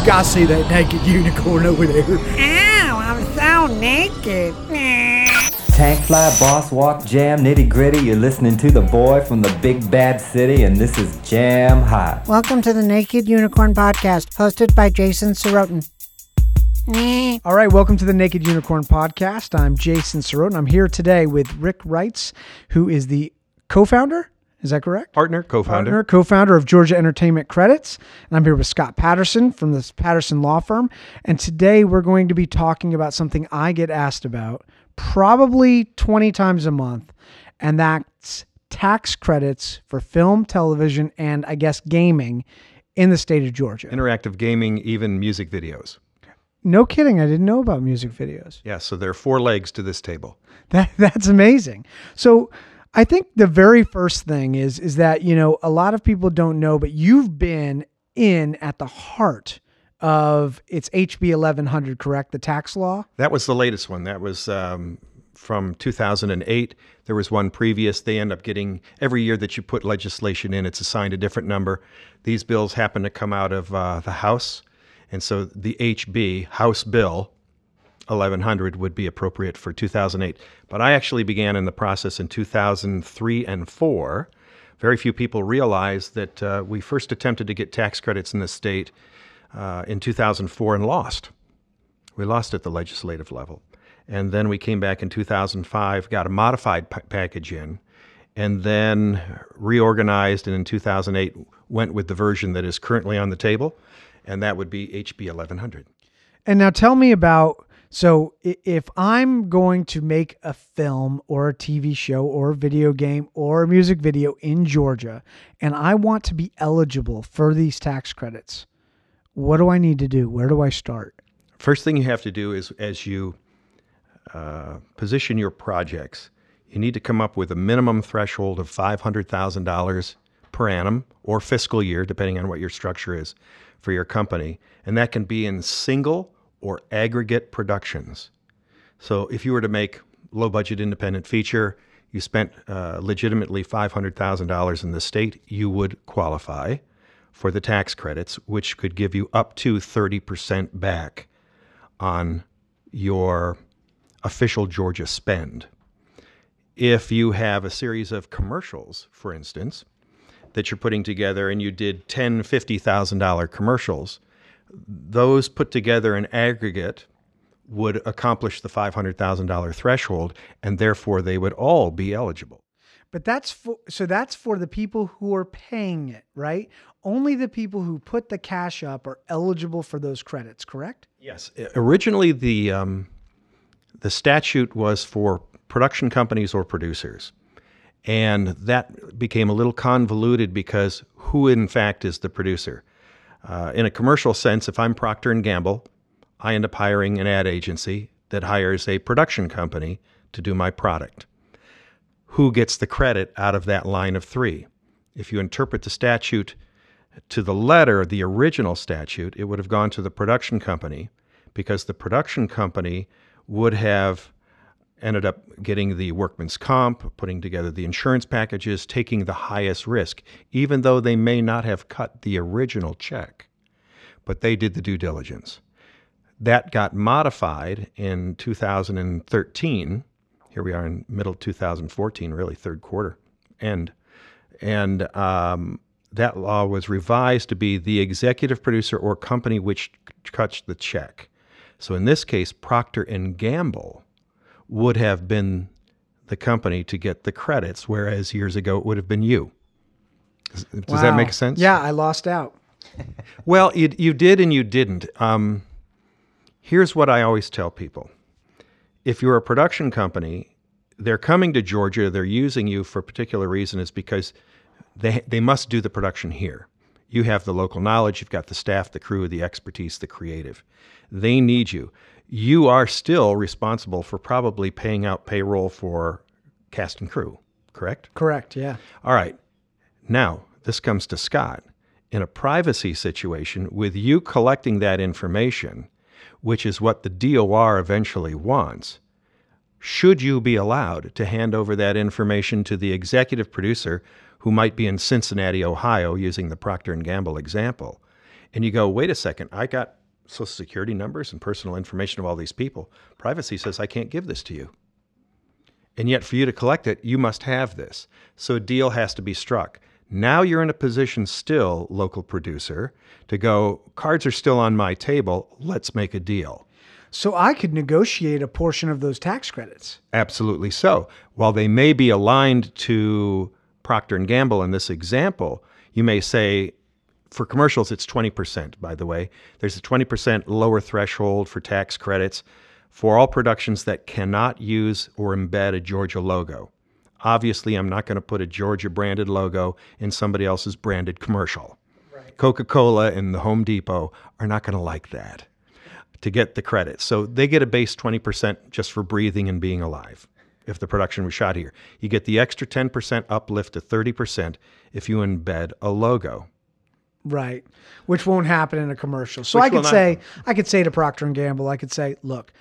You guys see that naked unicorn over there? Ow, I'm so naked. Tank fly, boss walk, jam, nitty gritty. You're listening to the boy from the big bad city, and this is Jam Hot. Welcome to the Naked Unicorn Podcast, hosted by Jason Sirotin. All right, welcome to the Naked Unicorn Podcast. I'm Jason Sirotin. I'm here today with Rick Reitz, who is the co-founder. Is that correct? Partner, co-founder of Georgia Entertainment Credits. And I'm here with Scott Patterson from the Patterson Law Firm. And today we're going to be talking about something I get asked about probably 20 times a month. And that's tax credits for film, television, and I guess gaming in the state of Georgia. Interactive gaming, even music videos. No kidding. I didn't know about music videos. Yeah, so there are four legs to this table. That's amazing. So I think the very first thing is that, you know, a lot of people don't know, but you've been in at the heart of it's HB 1100, correct? The tax law? That was the latest one. That was from 2008. There was one previous. They end up getting, every year that you put legislation in, it's assigned a different number. These bills happen to come out of the House. And so the HB, House Bill 1100, would be appropriate for 2008. But I actually began in the process in 2003 and 4. Very few people realize that we first attempted to get tax credits in the state in 2004 and lost. We lost at the legislative level. And then we came back in 2005, got a modified package in, and then reorganized, and in 2008 went with the version that is currently on the table, and that would be HB 1100. And now tell me about, so if I'm going to make a film or a TV show or a video game or a music video in Georgia, and I want to be eligible for these tax credits, what do I need to do? Where do I start? First thing you have to do is, as you position your projects, you need to come up with a minimum threshold of $500,000 per annum or fiscal year, depending on what your structure is, for your company. And that can be in single or aggregate productions. So if you were to make low budget independent feature, you spent legitimately $500,000 in the state, you would qualify for the tax credits, which could give you up to 30% back on your official Georgia spend. If you have a series of commercials, for instance, that you're putting together, and you did 10 $50,000 commercials, those put together in aggregate would accomplish the $500,000 threshold, and therefore they would all be eligible. But that's for the people who are paying it, right? Only the people who put the cash up are eligible for those credits, correct? Yes. Originally, the statute was for production companies or producers. And that became a little convoluted because who, in fact, is the producer? In a commercial sense, if I'm Procter & Gamble, I end up hiring an ad agency that hires a production company to do my product. Who gets the credit out of that line of three? If you interpret the statute to the letter, the original statute, it would have gone to the production company because the production company would have ended up getting the workman's comp, putting together the insurance packages, taking the highest risk, even though they may not have cut the original check, but they did the due diligence. That got modified in 2013. Here we are in middle 2014, really third quarter end. And that law was revised to be the executive producer or company which cuts the check. So in this case, Procter & Gamble would have been the company to get the credits, whereas years ago it would have been you. Does that make sense? Yeah, I lost out. Well, you did and you didn't. Here's what I always tell people. If you're a production company, they're coming to Georgia, they're using you for a particular reason is because they must do the production here. You have the local knowledge, you've got the staff, the crew, the expertise, the creative. They need you. You are still responsible for probably paying out payroll for cast and crew, correct? Correct, yeah. All right. Now, this comes to Scott. In a privacy situation, with you collecting that information, which is what the DOR eventually wants, should you be allowed to hand over that information to the executive producer who might be in Cincinnati, Ohio, using the Procter & Gamble example, And you go, wait a second, I got social security numbers and personal information of all these people. Privacy says I can't give this to you. And yet for you to collect it, you must have this. So a deal has to be struck. Now you're in a position still, local producer, to go, cards are still on my table, let's make a deal. So I could negotiate a portion of those tax credits. Absolutely so. While they may be aligned to Procter & Gamble in this example, you may say, for commercials, it's 20%, by the way. There's a 20% lower threshold for tax credits for all productions that cannot use or embed a Georgia logo. Obviously, I'm not going to put a Georgia-branded logo in somebody else's branded commercial. Right. Coca-Cola and the Home Depot are not going to like that to get the credit. So they get a base 20% just for breathing and being alive if the production was shot here. You get the extra 10% uplift to 30% if you embed a logo. Right, which won't happen in a commercial. So I could say to Procter & Gamble, I could say, look,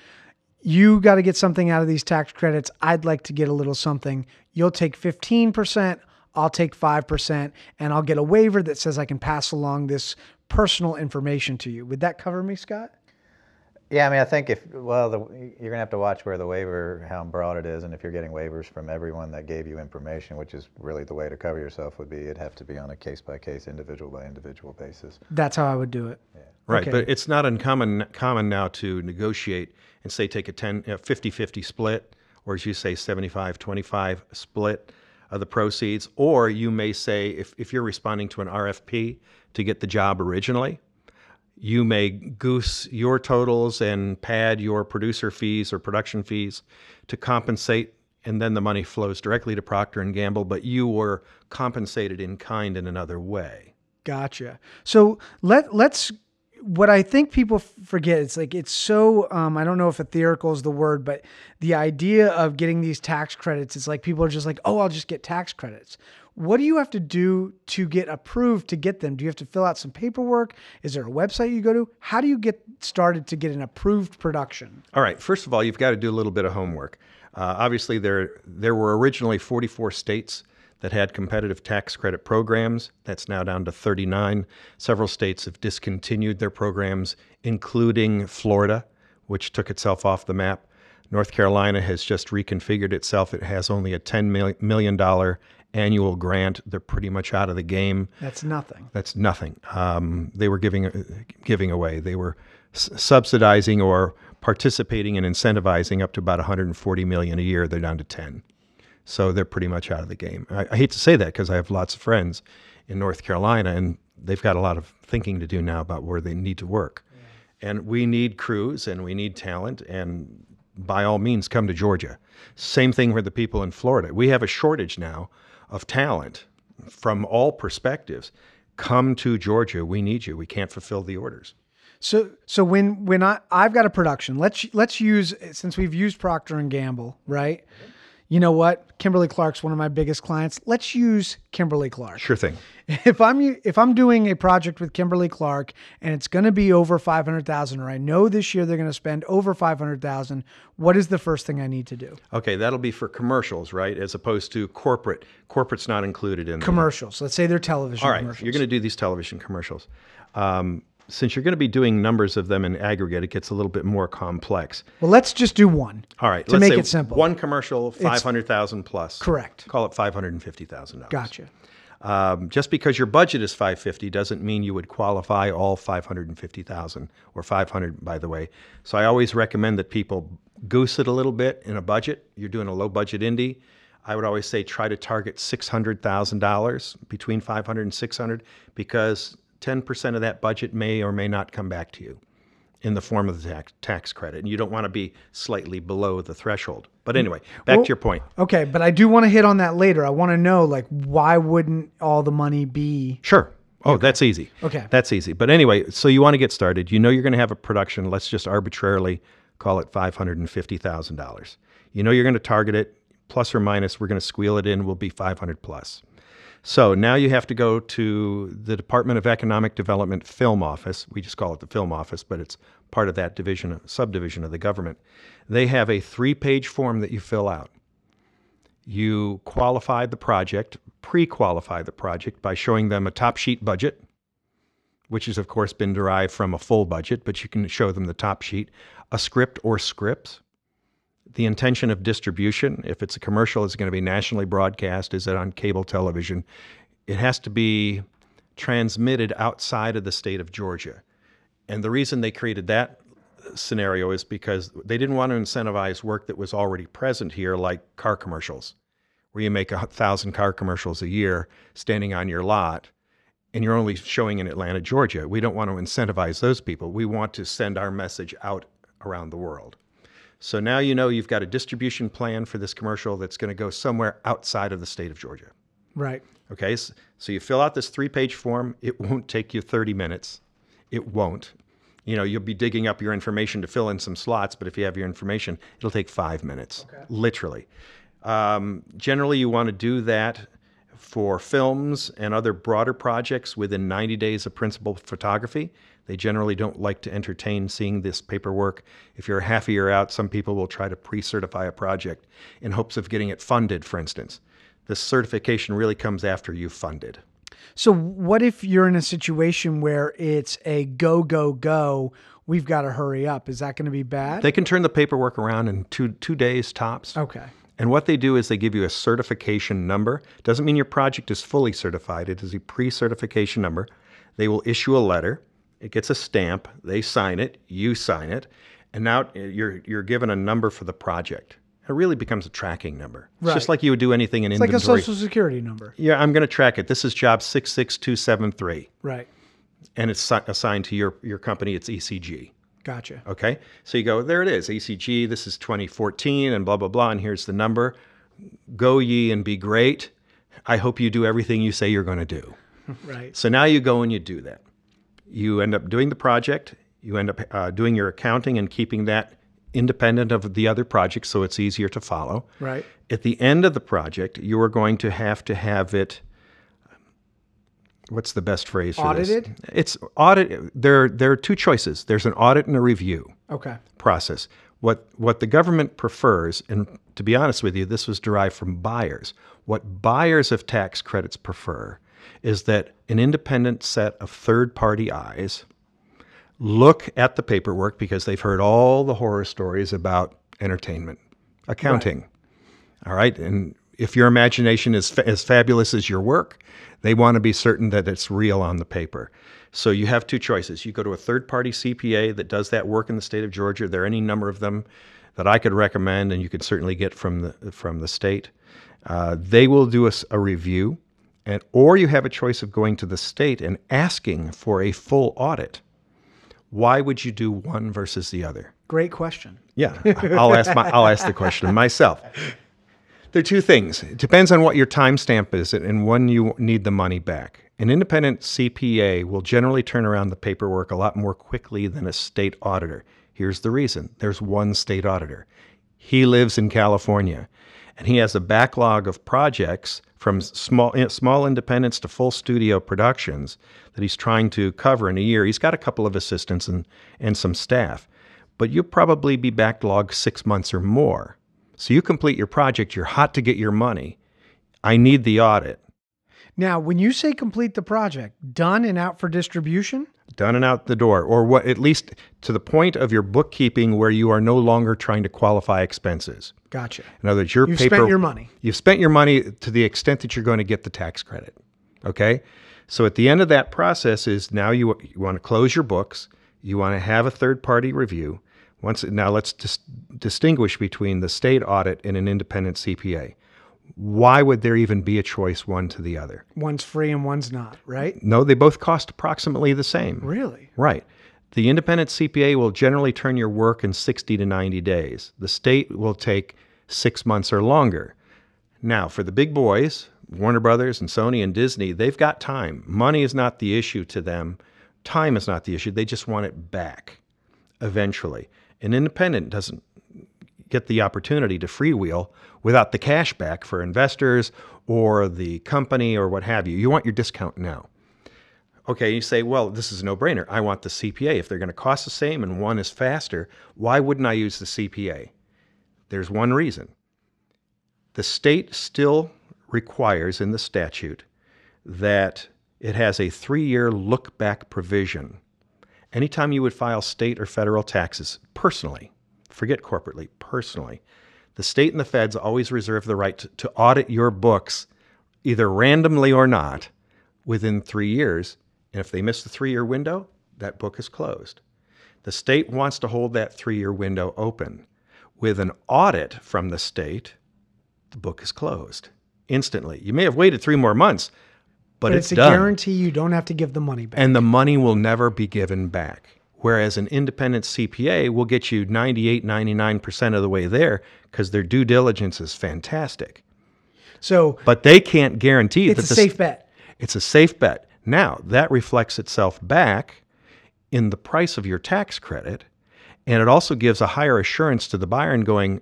you got to get something out of these tax credits. I'd like to get a little something. You'll take 15%, I'll take 5%, and I'll get a waiver that says I can pass along this personal information to you. Would that cover me, Scott? Yeah, I mean, I think if, well, you're going to have to watch where the waiver, how broad it is, and if you're getting waivers from everyone that gave you information, which is really the way to cover yourself would be, it'd have to be on a case-by-case, individual-by-individual basis. That's how I would do it. Yeah. Right, okay. But it's not uncommon now to negotiate and say take a 50-50 split, or as you say, 75-25 split of the proceeds, or you may say, if you're responding to an RFP to get the job originally, you may goose your totals and pad your producer fees or production fees to compensate, and then the money flows directly to Procter & Gamble, but you were compensated in kind in another way. Gotcha. So let's, what I think people forget, it's like, it's so, I don't know if etherical is the word, but the idea of getting these tax credits, it's like people are just like, oh, I'll just get tax credits. What do you have to do to get approved to get them? Do you have to fill out some paperwork? Is there a website you go to? How do you get started to get an approved production? All right. First of all, you've got to do a little bit of homework. Obviously, there were originally 44 states that had competitive tax credit programs. That's now down to 39. Several states have discontinued their programs, including Florida, which took itself off the map. North Carolina has just reconfigured itself. It has only a $10 million annual grant. They're pretty much out of the game. That's nothing. That's nothing. They were giving away. They were subsidizing or participating and incentivizing up to about $140 million a year. They're down to 10. So they're pretty much out of the game. I hate to say that because I have lots of friends in North Carolina, and they've got a lot of thinking to do now about where they need to work. Yeah. And we need crews, and we need talent, and by all means, come to Georgia. Same thing with the people in Florida. We have a shortage now of talent from all perspectives. Come to Georgia. We need you. We can't fulfill the orders. So when I've got a production, let's use, since we've used Procter & Gamble, right? Okay. You know what? Kimberly Clark's one of my biggest clients. Let's use Kimberly Clark. Sure thing. If I'm doing a project with Kimberly Clark and it's going to be over $500,000, or I know this year they're going to spend over $500,000, what is the first thing I need to do? Okay, that'll be for commercials, right? As opposed to corporate. Corporate's not included in commercials. Let's say they're television commercials. All right, commercials. You're going to do these television commercials. Since you're going to be doing numbers of them in aggregate, it gets a little bit more complex. Well, let's just do one. All right. To make it simple. One commercial, $500,000 plus. Correct. Call it $550,000. Gotcha. Just because your budget is $550,000 doesn't mean you would qualify all $550,000 or $500,000, by the way. So I always recommend that people goose it a little bit in a budget. You're doing a low budget indie. I would always say try to target $600,000, between $500,000 and $600,000, because 10% of that budget may or may not come back to you in the form of the tax credit. And you don't want to be slightly below the threshold. But anyway, back to your point. Okay, but I do want to hit on that later. I want to know, like, why wouldn't all the money be... Sure. Oh, okay. That's easy. Okay. That's easy. But anyway, so you want to get started. You know you're going to have a production. Let's just arbitrarily call it $550,000. You know you're going to target it. Plus or minus, we're going to squeal it in. We'll be 500 plus. So now you have to go to the Department of Economic Development Film Office. We just call it the Film Office, but it's part of that division, subdivision of the government. They have a 3-page form that you fill out. You qualify the project, pre-qualify the project by showing them a top sheet budget, which has, of course, been derived from a full budget, but you can show them the top sheet, a script or scripts, the intention of distribution. If it's a commercial, it's going to be nationally broadcast. Is it on cable television? It has to be transmitted outside of the state of Georgia. And the reason they created that scenario is because they didn't want to incentivize work that was already present here, like car commercials, where you make 1,000 car commercials a year standing on your lot, and you're only showing in Atlanta, Georgia. We don't want to incentivize those people. We want to send our message out around the world. So now you know you've got a distribution plan for this commercial that's going to go somewhere outside of the state of Georgia. Right. Okay, so you fill out this 3-page form. It won't take you 30 minutes. It won't. You know, you'll be digging up your information to fill in some slots, but if you have your information, it'll take 5 minutes, okay, literally. Generally, you want to do that for films and other broader projects within 90 days of principal photography. They generally don't like to entertain seeing this paperwork. If you're half a year out, some people will try to pre-certify a project in hopes of getting it funded, for instance. The certification really comes after you've funded. So what if you're in a situation where it's a go, go, go, we've got to hurry up? Is that going to be bad? They can turn the paperwork around in two days tops. Okay. And what they do is they give you a certification number. Doesn't mean your project is fully certified. It is a pre-certification number. They will issue a letter. It gets a stamp. They sign it. You sign it. And now you're given a number for the project. It really becomes a tracking number. Right. It's just like you would do anything in inventory. It's like a social security number. Yeah, I'm going to track it. This is job 66273. Right. And it's assigned to your company. It's ECG. Gotcha. Okay. So you go, there it is, ECG, this is 2014 and blah, blah, blah, and here's the number. Go ye and be great. I hope you do everything you say you're going to do. Right. So now you go and you do that. You end up doing the project. You end up doing your accounting and keeping that independent of the other project so it's easier to follow. Right. At the end of the project, you are going to have it, what's the best phrase for this? Audited? It's audit. There are two choices. There's an audit and a review process. What the government prefers, and to be honest with you, this was derived from buyers. What buyers of tax credits prefer is that an independent set of third-party eyes look at the paperwork because they've heard all the horror stories about entertainment, accounting, all right? And if your imagination is as fabulous as your work, they want to be certain that it's real on the paper. So you have two choices. You go to a third-party CPA that does that work in the state of Georgia. There are any number of them that I could recommend, and you could certainly get from the state. They will do a review, or you have a choice of going to the state and asking for a full audit. Why would you do one versus the other? Great question. Yeah, I'll ask the question myself. There are two things. It depends on what your timestamp is and when you need the money back. An independent CPA will generally turn around the paperwork a lot more quickly than a state auditor. Here's the reason. There's one state auditor. He lives in California, and he has a backlog of projects from small independents to full studio productions that he's trying to cover in a year. He's got a couple of assistants and some staff, but you'll probably be backlogged 6 months or more. So you complete your project, you're hot to get your money. I need the audit. Now, when you say complete the project, done and out for distribution? Done and out the door, or what? At least to the point of your bookkeeping where you are no longer trying to qualify expenses. Gotcha. In other words, you've spent your money. You've spent your money to the extent that you're going to get the tax credit, okay? So at the end of that process is now you want to close your books, you want to have a third-party review. Now let's distinguish between the state audit and an independent CPA. Why would there even be a choice one to the other? One's free and one's not, right? No, they both cost approximately the same. Really? Right. The independent CPA will generally turn your work in 60 to 90 days. The state will take 6 months or longer. Now, for the big boys, Warner Brothers and Sony and Disney, they've got time. Money is not the issue to them. Time is not the issue. They just want it back eventually. An independent doesn't get the opportunity to freewheel without the cash back for investors or the company or what have you. You want your discount now. Okay, you say, well, this is a no-brainer. I want the CPA. If they're going to cost the same and one is faster, why wouldn't I use the CPA? There's one reason. The state still requires in the statute that It has a 3-year look-back provision. Anytime you would file state or federal taxes, personally, forget corporately, personally, the state and the feds always reserve the right to audit your books, either randomly or not, within 3 years. And if they miss the 3-year window, that book is closed. The state wants to hold that 3-year window open. With an audit from the state, the book is closed instantly. You may have waited 3 more months, but it's done. It's a guarantee you don't have to give the money back. And the money will never be given back. Whereas an independent CPA will get you 98, 99% of the way there because their due diligence is fantastic. But they can't guarantee that. It's a safe bet. It's a safe bet. Now, that reflects itself back in the price of your tax credit, and it also gives a higher assurance to the buyer in going,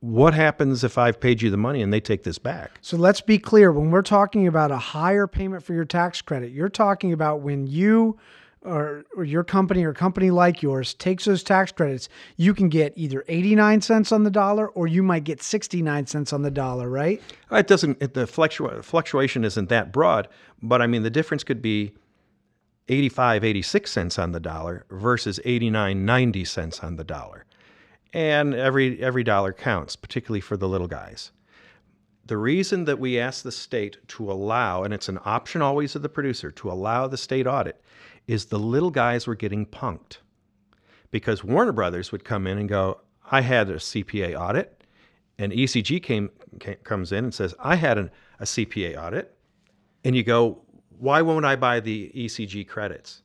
what happens if I've paid you the money and they take this back? So let's be clear. When we're talking about a higher payment for your tax credit, you're talking about when you or your company or company like yours takes those tax credits, you can get either 89 cents on the dollar or you might get 69 cents on the dollar, right? It doesn't, the fluctuation isn't that broad, but I mean, the difference could be 85, 86 cents on the dollar versus 89, 90 cents on the dollar. And every dollar counts, particularly for the little guys. The reason that we ask the state to allow, and it's an option always of the producer, to allow the state audit is the little guys were getting punked. Because Warner Brothers would come in and go, I had a CPA audit, and ECG comes in and says, I had a CPA audit. And you go, why won't I buy the ECG credits?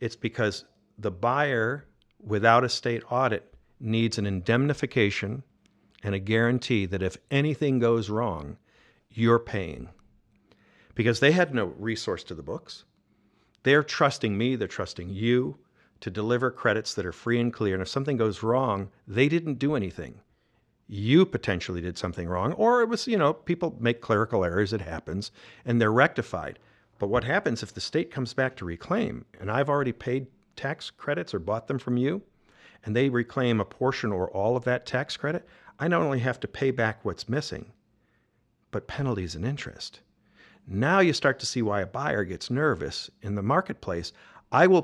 It's because the buyer without a state audit needs an indemnification and a guarantee that if anything goes wrong, you're paying. Because they had no resource to the books. They're trusting me, they're trusting you to deliver credits that are free and clear. And if something goes wrong, they didn't do anything. You potentially did something wrong, or it was, you know, people make clerical errors, it happens, and they're rectified. But what happens if the state comes back to reclaim, and I've already paid tax credits or bought them from you, and they reclaim a portion or all of that tax credit, I not only have to pay back what's missing, but penalties and interest. Now you start to see why a buyer gets nervous in the marketplace. I will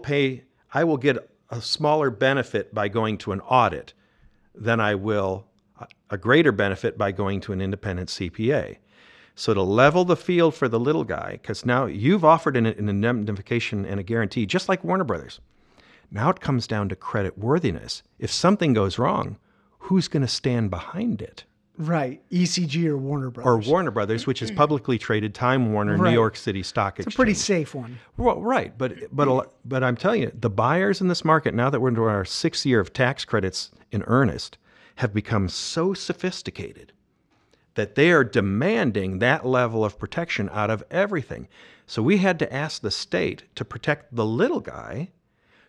get a smaller benefit by going to an audit than I will a greater benefit by going to an independent CPA. So to level the field for the little guy, because now you've offered an indemnification and a guarantee, just like Warner Brothers. Now it comes down to credit worthiness. If something goes wrong, who's going to stand behind it? Right, ECG or Warner Brothers. Or Warner Brothers, which is publicly traded Time Warner, right. New York City Stock Exchange. It's a pretty safe one. Well, right, but I'm telling you, the buyers in this market, now that we're into our 6th year of tax credits in earnest, have become so sophisticated that they are demanding that level of protection out of everything. So we had to ask the state to protect the little guy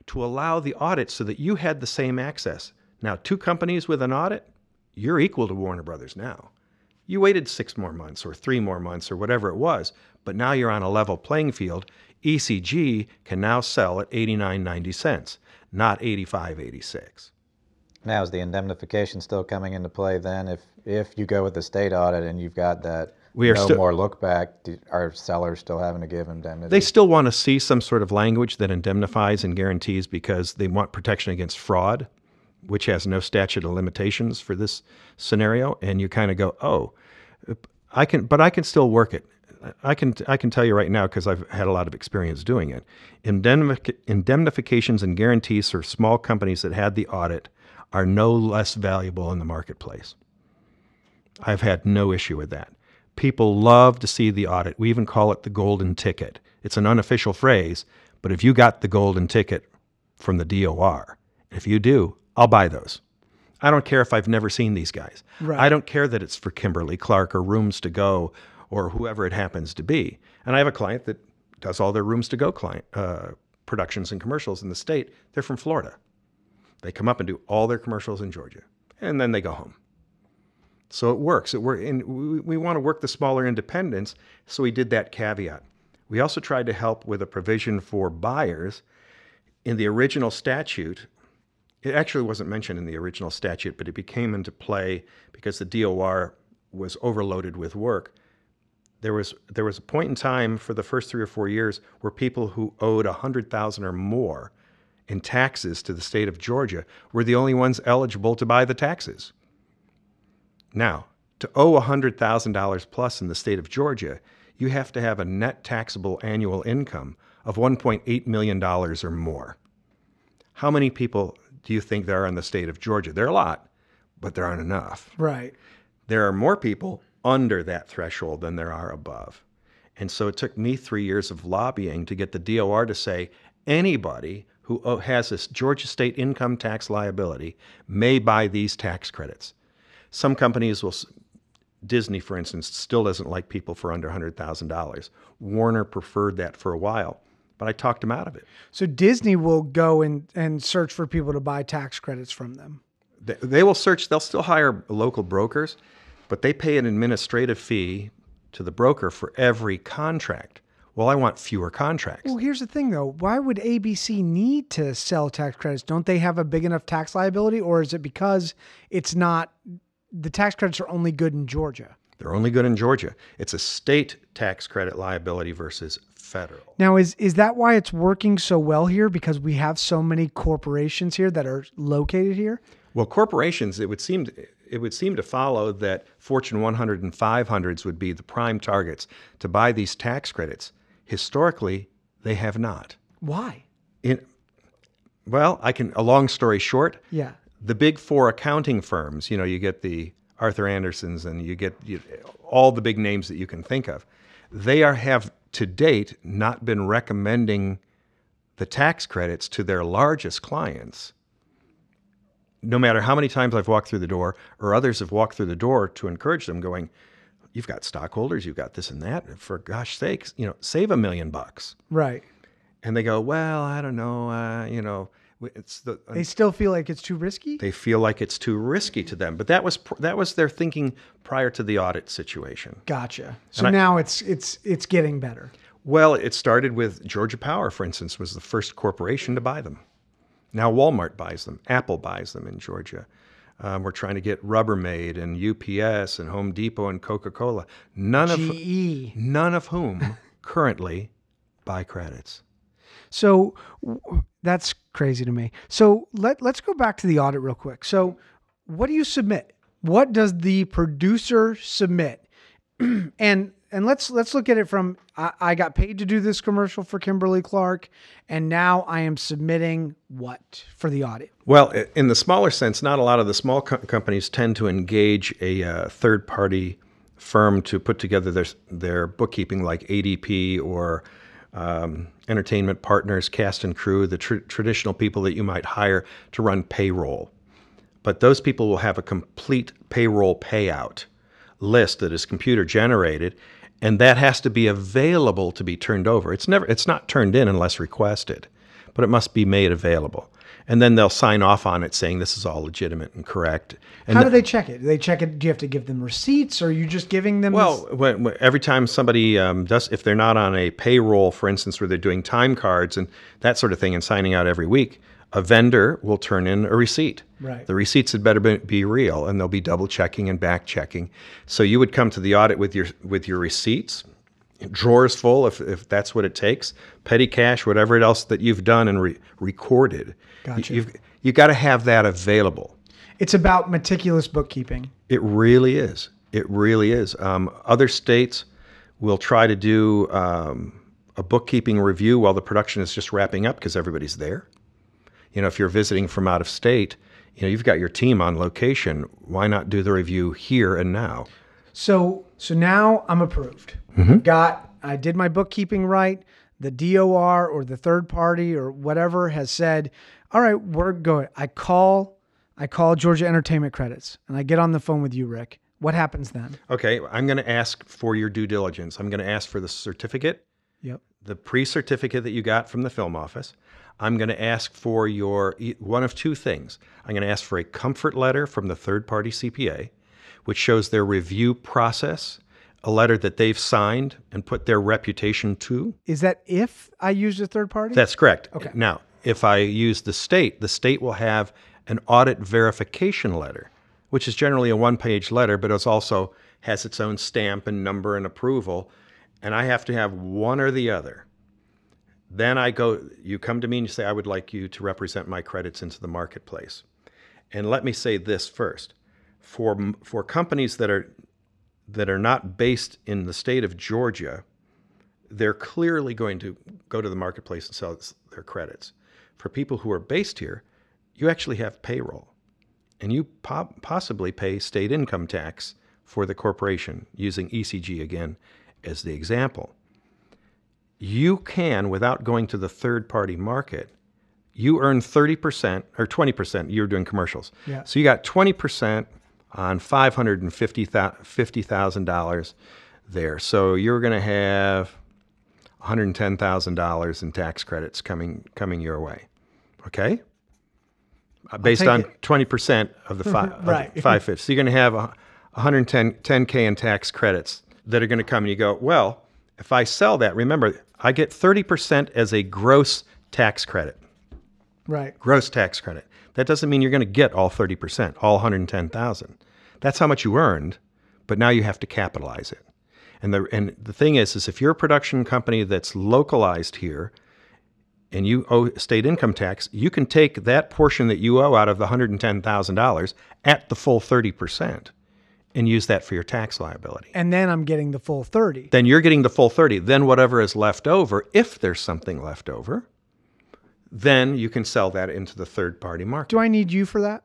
to allow the audit so that you had the same access. Now, 2 companies with an audit, you're equal to Warner Brothers now. You waited 6 more months or 3 more months or whatever it was, but now you're on a level playing field. ECG can now sell at 89.90, not 85.86. Now is the indemnification still coming into play then? If you go with the state audit and you've got that more look back, are sellers still having to give indemnity? They still want to see some sort of language that indemnifies and guarantees because they want protection against fraud, which has no statute of limitations for this scenario. And you kind of go, oh, I can still work it. I can tell you right now, because I've had a lot of experience doing it. Indemnifications and guarantees for small companies that had the audit are no less valuable in the marketplace. I've had no issue with that. People love to see the audit. We even call it the golden ticket. It's an unofficial phrase, but if you got the golden ticket from the DOR, if you do, I'll buy those. I don't care if I've never seen these guys. Right. I don't care that it's for Kimberly Clark or Rooms to Go or whoever it happens to be. And I have a client that does all their Rooms to Go productions and commercials in the state. They're from Florida. They come up and do all their commercials in Georgia, and then they go home. So it works. We want to work the smaller independents, so we did that caveat. We also tried to help with a provision for buyers. In the original statute, it actually wasn't mentioned in the original statute, but it became into play because the DOR was overloaded with work. there was a point in time for the first 3 or 4 years where people who owed $100,000 or more in taxes to the state of Georgia were the only ones eligible to buy the taxes. Now, to owe $100,000 plus in the state of Georgia, you have to have a net taxable annual income of $1.8 million or more. How many people do you think there are in the state of Georgia? There are a lot, but there aren't enough. Right. There are more people under that threshold than there are above. And so it took me 3 years of lobbying to get the DOR to say, anybody who has this Georgia state income tax liability may buy these tax credits. Some companies will, Disney, for instance, still doesn't like people for under $100,000. Warner preferred that for a while, but I talked him out of it. So Disney will go and search for people to buy tax credits from them. They will search. They'll still hire local brokers, but they pay an administrative fee to the broker for every contract. Well, I want fewer contracts. Well, here's the thing, though. Why would ABC need to sell tax credits? Don't they have a big enough tax liability, or is it because it's not... The tax credits are only good in Georgia. They're only good in Georgia. It's a state tax credit liability versus federal. Now, is that why it's working so well here? Because we have so many corporations here that are located here? Well, corporations, it would seem to follow that Fortune 100 and 500s would be the prime targets to buy these tax credits. Historically, they have not. Why? Well, a long story short. Yeah. The big four accounting firms, you get the Arthur Andersons and you get all the big names that you can think of. They have to date not been recommending the tax credits to their largest clients. No matter how many times I've walked through the door or others have walked through the door to encourage them going, you've got stockholders, you've got this and that, for gosh sakes, save $1 million. Right. And they go, well, I don't know, they still feel like it's too risky? They feel like it's too risky to them. But that was their thinking prior to the audit situation. Gotcha. So now it's getting better. Well, it started with Georgia Power, for instance, was the first corporation to buy them. Now Walmart buys them. Apple buys them in Georgia. We're trying to get Rubbermaid and UPS and Home Depot and Coca-Cola. None of whom currently buy credits. So that's crazy to me. So let's go back to the audit real quick. So what do you submit? What does the producer submit? and let's look at it from, I got paid to do this commercial for Kimberly Clark, and now I am submitting what for the audit? Well, in the smaller sense, not a lot of the small companies tend to engage a third-party firm to put together their bookkeeping, like ADP or Entertainment Partners, Cast and Crew, the traditional people that you might hire to run payroll. But those people will have a complete payroll payout list that is computer generated, and that has to be available to be turned over. It's not turned in unless requested, but it must be made available. And then they'll sign off on it saying this is all legitimate and correct. And how do they check it? Do they check it? Do you have to give them receipts, or are you just giving them? Well, every time somebody does, if they're not on a payroll, for instance, where they're doing time cards and that sort of thing and signing out every week, a vendor will turn in a receipt. Right. The receipts had better be real, and they'll be double checking and back checking. So you would come to the audit with your receipts, drawers full, if that's what it takes, petty cash, whatever else that you've done and recorded. Gotcha. You've got to have that available. It's about meticulous bookkeeping. It really is. It really is. Other states will try to do a bookkeeping review while the production is just wrapping up because everybody's there. If you're visiting from out of state, you've got your team on location. Why not do the review here and now? So now I'm approved. Mm-hmm. I did my bookkeeping right. The DOR or the third party or whatever has said, all right, we're going. I call Georgia Entertainment Credits and I get on the phone with you, Rick. What happens then? Okay, I'm going to ask for your due diligence. I'm going to ask for the certificate. Yep. The pre-certificate that you got from the film office. I'm going to ask for one of two things. I'm going to ask for a comfort letter from the third party CPA, which shows their review process, a letter that they've signed and put their reputation to. Is that if I use a third party? That's correct. Okay. Now, if I use the state will have an audit verification letter, which is generally a one-page letter, but it's also has its own stamp and number and approval, and I have to have one or the other. Then I go, you come to me and you say, I would like you to represent my credits into the marketplace. And let me say this first. For companies that are not based in the state of Georgia, they're clearly going to go to the marketplace and sell their credits. For people who are based here, you actually have payroll. And you possibly pay state income tax for the corporation, using ECG again as the example. You can, without going to the third-party market, you earn 30% or 20%. You're doing commercials. Yeah. So you got 20% on $550,000 there. So you're going to have $110,000 in tax credits coming your way, okay? Based on 20% of the $550,000. So you're going to have $110K in tax credits that are going to come, and you go, well, if I sell that, remember, I get 30% as a gross tax credit. Right. Gross tax credit. That doesn't mean you're going to get all 30%, all $110,000. That's how much you earned, but now you have to capitalize it. And the thing is if you're a production company that's localized here, and you owe state income tax, you can take that portion that you owe out of the $110,000 at the full 30% and use that for your tax liability. And then I'm getting the full 30. Then you're getting the full 30. Then whatever is left over, if there's something left over, then you can sell that into the third-party market. Do I need you for that?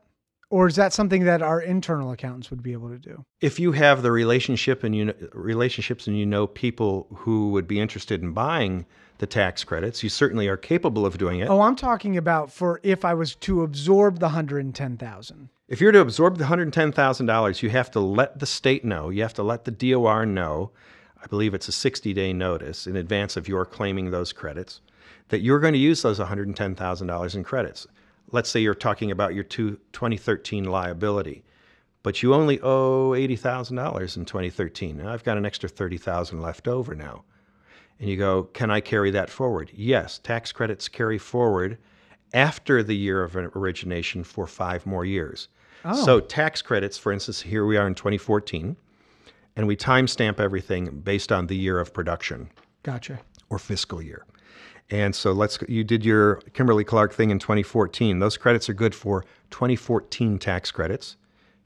Or is that something that our internal accountants would be able to do? If you have the relationship and relationships and people who would be interested in buying the tax credits, you certainly are capable of doing it. Oh, I'm talking about for if I was to absorb the $110,000. If you're to absorb the $110,000, you have to let the state know. You have to let the DOR know. I believe it's a 60-day notice in advance of your claiming those credits that you're going to use those $110,000 in credits. Let's say you're talking about your 2013 liability, but you only owe $80,000 in 2013. Now I've got an extra $30,000 left over now. And you go, can I carry that forward? Yes, tax credits carry forward after the year of origination for 5 more years. Oh. So tax credits, for instance, here we are in 2014, and we timestamp everything based on the year of production. Gotcha. Or fiscal year. And so you did your Kimberly Clark thing in 2014. Those credits are good for 2014 tax credits,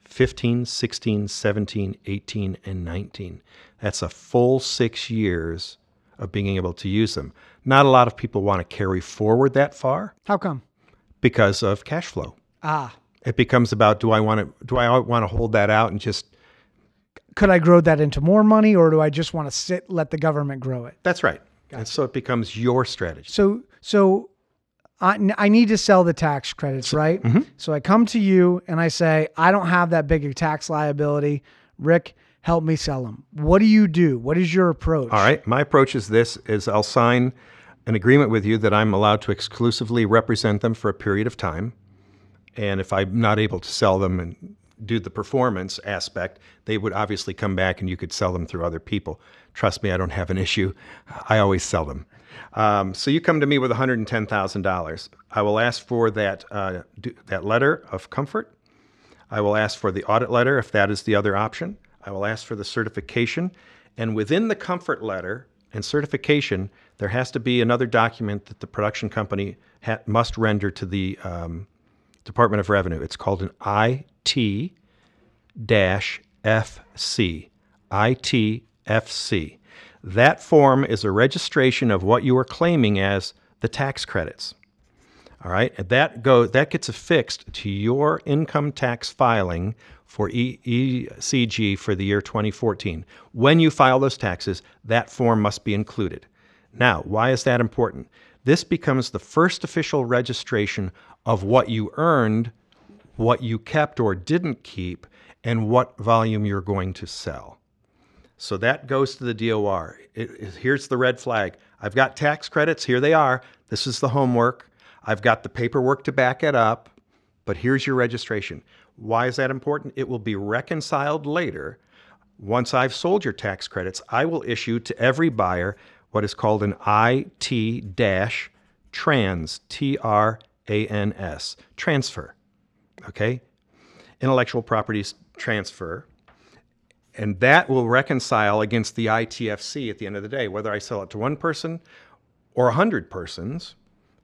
15, 16, 17, 18, and 19. That's a full 6 years of being able to use them. Not a lot of people want to carry forward that far. How come? Because of cash flow. Ah. It becomes about, do I want to hold that out and just... Could I grow that into more money, or do I just want to let the government grow it? That's right. Gotcha. And so it becomes your strategy. So I need to sell the tax credits, right? Mm-hmm. So I come to you and I say, I don't have that big a tax liability. Rick, help me sell them. What do you do? What is your approach? All right. My approach is this, is I'll sign an agreement with you that I'm allowed to exclusively represent them for a period of time. And if I'm not able to sell them and do the performance aspect, they would obviously come back and you could sell them through other people. Trust me, I don't have an issue. I always sell them. So you come to me with $110,000. I will ask for that letter of comfort. I will ask for the audit letter if that is the other option. I will ask for the certification, and within the comfort letter and certification, there has to be another document that the production company must render to the Department of Revenue. It's called an ITFC. That form is a registration of what you are claiming as the tax credits. All right, and that gets affixed to your income tax filing for ECG for the year 2014. When you file those taxes, that form must be included. Now, why is that important? This becomes the first official registration of what you earned, what you kept or didn't keep, and what volume you're going to sell. So that goes to the DOR. Here's the red flag. I've got tax credits. Here they are. This is the homework. I've got the paperwork to back it up, but here's your registration. Why is that important? It will be reconciled later. Once I've sold your tax credits, I will issue to every buyer what is called an IT-trans, T-R-A-N-S, transfer, okay? Intellectual properties transfer. And that will reconcile against the ITFC at the end of the day. Whether I sell it to one person or 100 persons,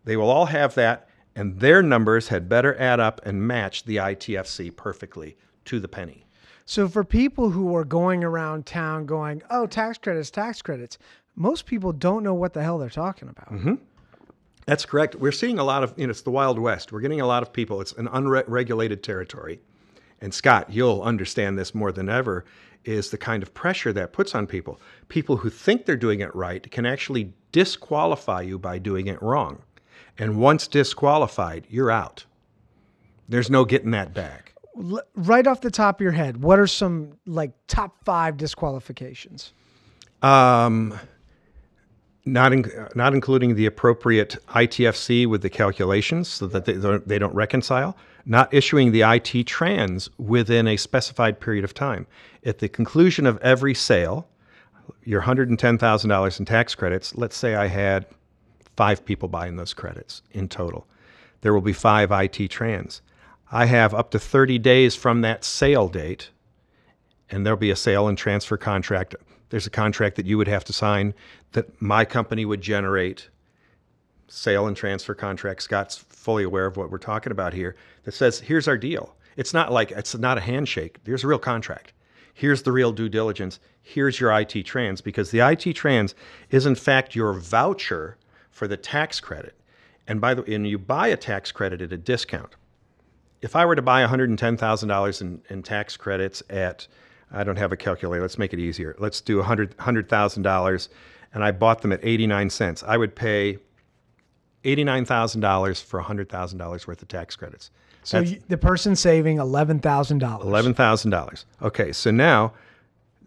they will all have that, and their numbers had better add up and match the ITFC perfectly to the penny. So for people who are going around town going, oh, tax credits, most people don't know what the hell they're talking about. Mm-hmm. That's correct. We're seeing a lot of, it's the Wild West. We're getting a lot of people. It's an unregulated territory. And Scott, you'll understand this more than ever, is the kind of pressure that puts on people. People who think they're doing it right can actually disqualify you by doing it wrong. And once disqualified, you're out. There's no getting that back. Right off the top of your head, what are some top 5 disqualifications? Not including the appropriate ITFC with the calculations so that they don't reconcile. Not issuing the IT-trans within a specified period of time. At the conclusion of every sale, your $110,000 in tax credits, let's say I had 5 people buying those credits in total. There will be 5 IT-trans. I have up to 30 days from that sale date, and there'll be a sale and transfer contract. There's a contract that you would have to sign that my company would generate, sale and transfer contract. Scott's fully aware of what we're talking about here, that says, here's our deal. It's not a handshake. There's a real contract. Here's the real due diligence. Here's your IT-trans, because the IT-trans is in fact your voucher for the tax credit. And you buy a tax credit at a discount. If I were to buy $110,000 in tax credits at, I don't have a calculator, let's make it easier. Let's do $100,000, and I bought them at 89 cents. I would pay $89,000 for $100,000 worth of tax credits. So the person's saving $11,000. $11,000. Okay, so now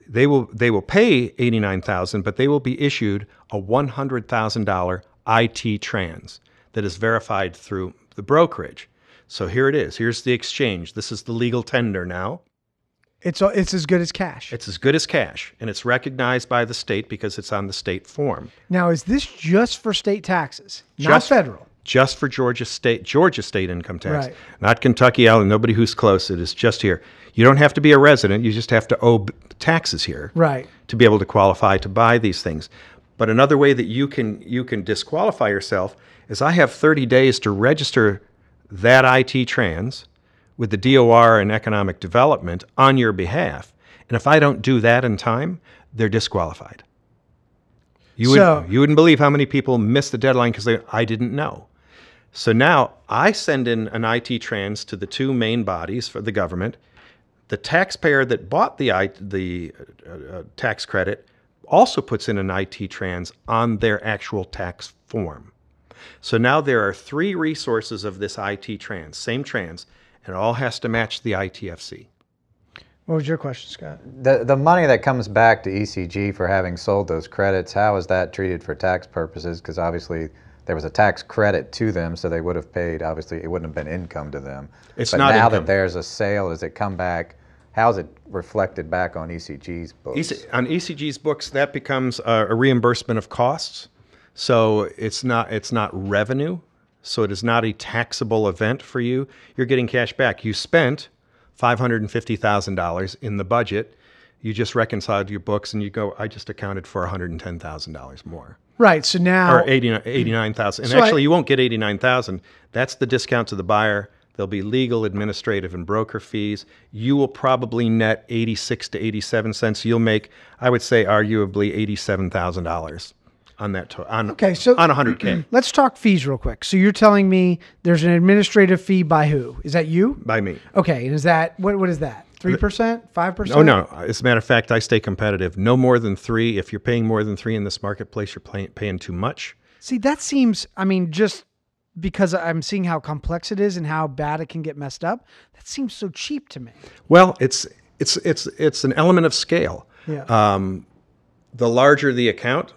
they will pay $89,000, but they will be issued a $100,000 IT trans that is verified through the brokerage. So here it is. Here's the exchange. This is the legal tender now. It's as good as cash. It's as good as cash, and it's recognized by the state because it's on the state form. Now, is this just for state taxes, not federal? Just for Georgia state income tax, right. Not Kentucky, Alabama, nobody who's close. It is just here. You don't have to be a resident. You just have to owe taxes here, right, to be able to qualify to buy these things. But another way that you can disqualify yourself is I have 30 days to register that IT-trans with the DOR and economic development on your behalf. And if I don't do that in time, they're disqualified. You wouldn't believe how many people miss the deadline because I didn't know. So now I send in an IT trans to the two main bodies for the government. The taxpayer that bought the tax credit also puts in an IT trans on their actual tax form. So now there are 3 resources of this IT trans, same trans, and it all has to match the ITFC. What was your question, Scott? The money that comes back to ECG for having sold those credits, how is that treated for tax purposes? Because obviously there was a tax credit to them, so they would have paid. Obviously, it wouldn't have been income to them. It's not income. But now that there's a sale, does it come back? How is it reflected back on ECG's books? On ECG's books, that becomes a reimbursement of costs. So it's not revenue. So it is not a taxable event for you. You're getting cash back. You spent $550,000 in the budget. You just reconciled your books and you go, I just accounted for $110,000 more. Right, so now... Or $89,000. And so actually, you won't get $89,000. That's the discount to the buyer. There'll be legal, administrative, and broker fees. You will probably net 86 to 87 cents. You'll make, I would say, arguably $87,000. On that, on 100K. Let's talk fees real quick. So you're telling me there's an administrative fee by who? Is that you? By me. Okay. And is that, what is that? 3%? 5%? Oh, no. As a matter of fact, I stay competitive. No more than 3. If you're paying more than 3 in this marketplace, you're paying too much. See, that seems, I mean, just because I'm seeing how complex it is and how bad it can get messed up, that seems so cheap to me. Well, it's an element of scale. Yeah. The larger the account,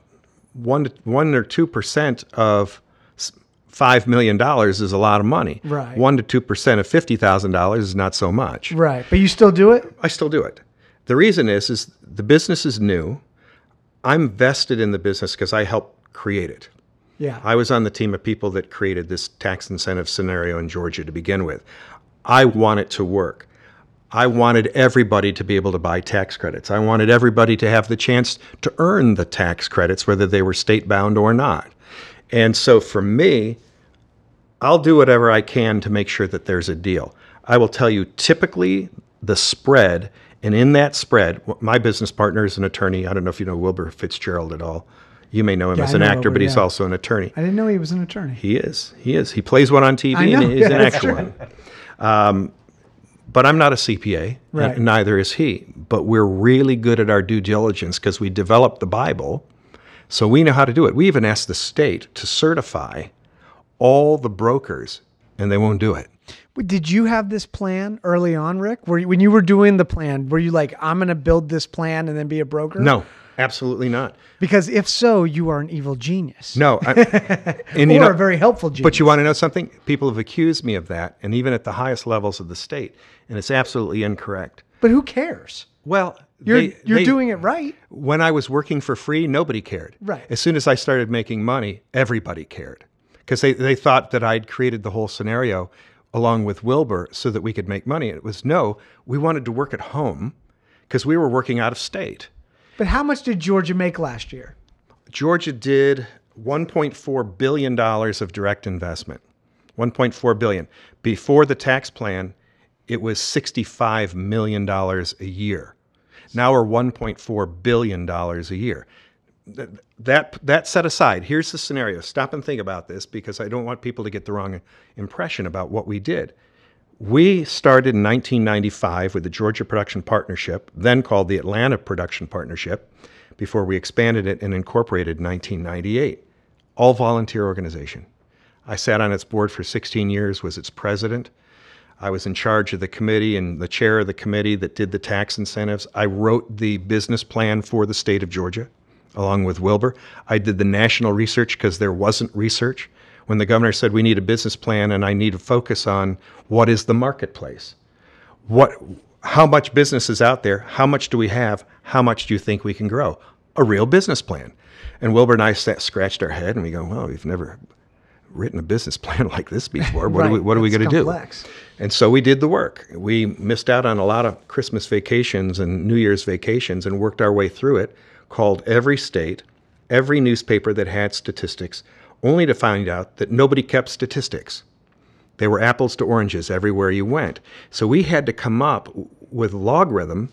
1 or 2% of $5 million is a lot of money. Right. 1 to 2% of $50,000 is not so much. Right. But you still do it? I still do it. The reason is the business is new. I'm vested in the business because I helped create it. Yeah. I was on the team of people that created this tax incentive scenario in Georgia to begin with. I want it to work. I wanted everybody to be able to buy tax credits. I wanted everybody to have the chance to earn the tax credits, whether they were state-bound or not. And so for me, I'll do whatever I can to make sure that there's a deal. I will tell you typically the spread, and in that spread, my business partner is an attorney. I don't know if you know Wilbur Fitzgerald at all. You may know him as an actor, but he's also an attorney. I didn't know he was an attorney. He is. He is. He plays one on TV and he's an actual one. But I'm not a CPA, right. And neither is he. But we're really good at our due diligence because we developed the Bible, so we know how to do it. We even asked the state to certify all the brokers, and they won't do it. Did you have this plan early on, Rick? When you were doing the plan, were you like, I'm going to build this plan and then be a broker? No. Absolutely not. Because if so, you are an evil genius. No. You are a very helpful genius. But you want to know something? People have accused me of that, and even at the highest levels of the state, and it's absolutely incorrect. But who cares? Well, you're doing it right. When I was working for free, nobody cared. Right. As soon as I started making money, everybody cared because they thought that I'd created the whole scenario along with Wilbur so that we could make money. And it was, no, we wanted to work at home because we were working out of state. But how much did Georgia make last year? Georgia did $1.4 billion of direct investment, $1.4 billion. Before the tax plan, it was $65 million a year. Now we're $1.4 billion a year. That set aside, here's the scenario. Stop and think about this because I don't want people to get the wrong impression about what we did. We started in 1995 with the Georgia Production Partnership, then called the Atlanta Production Partnership, before we expanded it and incorporated in 1998. All volunteer organization. I sat on its board for 16 years, was its president. I was in charge of the committee and the chair of the committee that did the tax incentives. I wrote the business plan for the state of Georgia, along with Wilbur. I did the national research because there wasn't research. When the governor said, we need a business plan and I need to focus on what is the marketplace? How much business is out there? How much do we have? How much do you think we can grow? A real business plan. And Wilbur and I scratched our head and we go, well, we've never written a business plan like this before. What, right. What are we going to do? And so we did the work. We missed out on a lot of Christmas vacations and New Year's vacations and worked our way through it, called every state, every newspaper that had statistics, only to find out that nobody kept statistics. They were apples to oranges everywhere you went. So we had to come up with a logarithm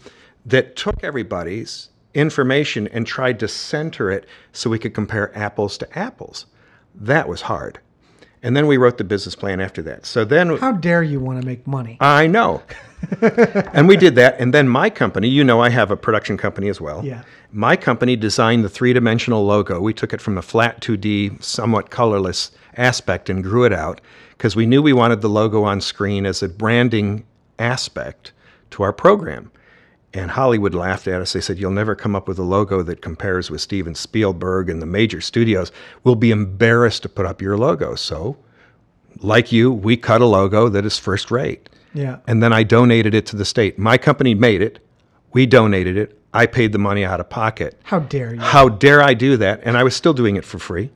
that took everybody's information and tried to center it so we could compare apples to apples. That was hard. And then we wrote the business plan after that. So then... How dare you want to make money? I know. And we did that. And then my company, you know, I have a production company as well. Yeah. My company designed the three-dimensional logo. We took it from a flat 2D, somewhat colorless aspect and grew it out because we knew we wanted the logo on screen as a branding aspect to our program. And Hollywood laughed at us. They said, you'll never come up with a logo that compares with Steven Spielberg and the major studios. We'll be embarrassed to put up your logo. So, like you, we cut a logo that is first rate. Yeah. And then I donated it to the state. My company made it. We donated it. I paid the money out of pocket. How dare you? How dare I do that? And I was still doing it for free.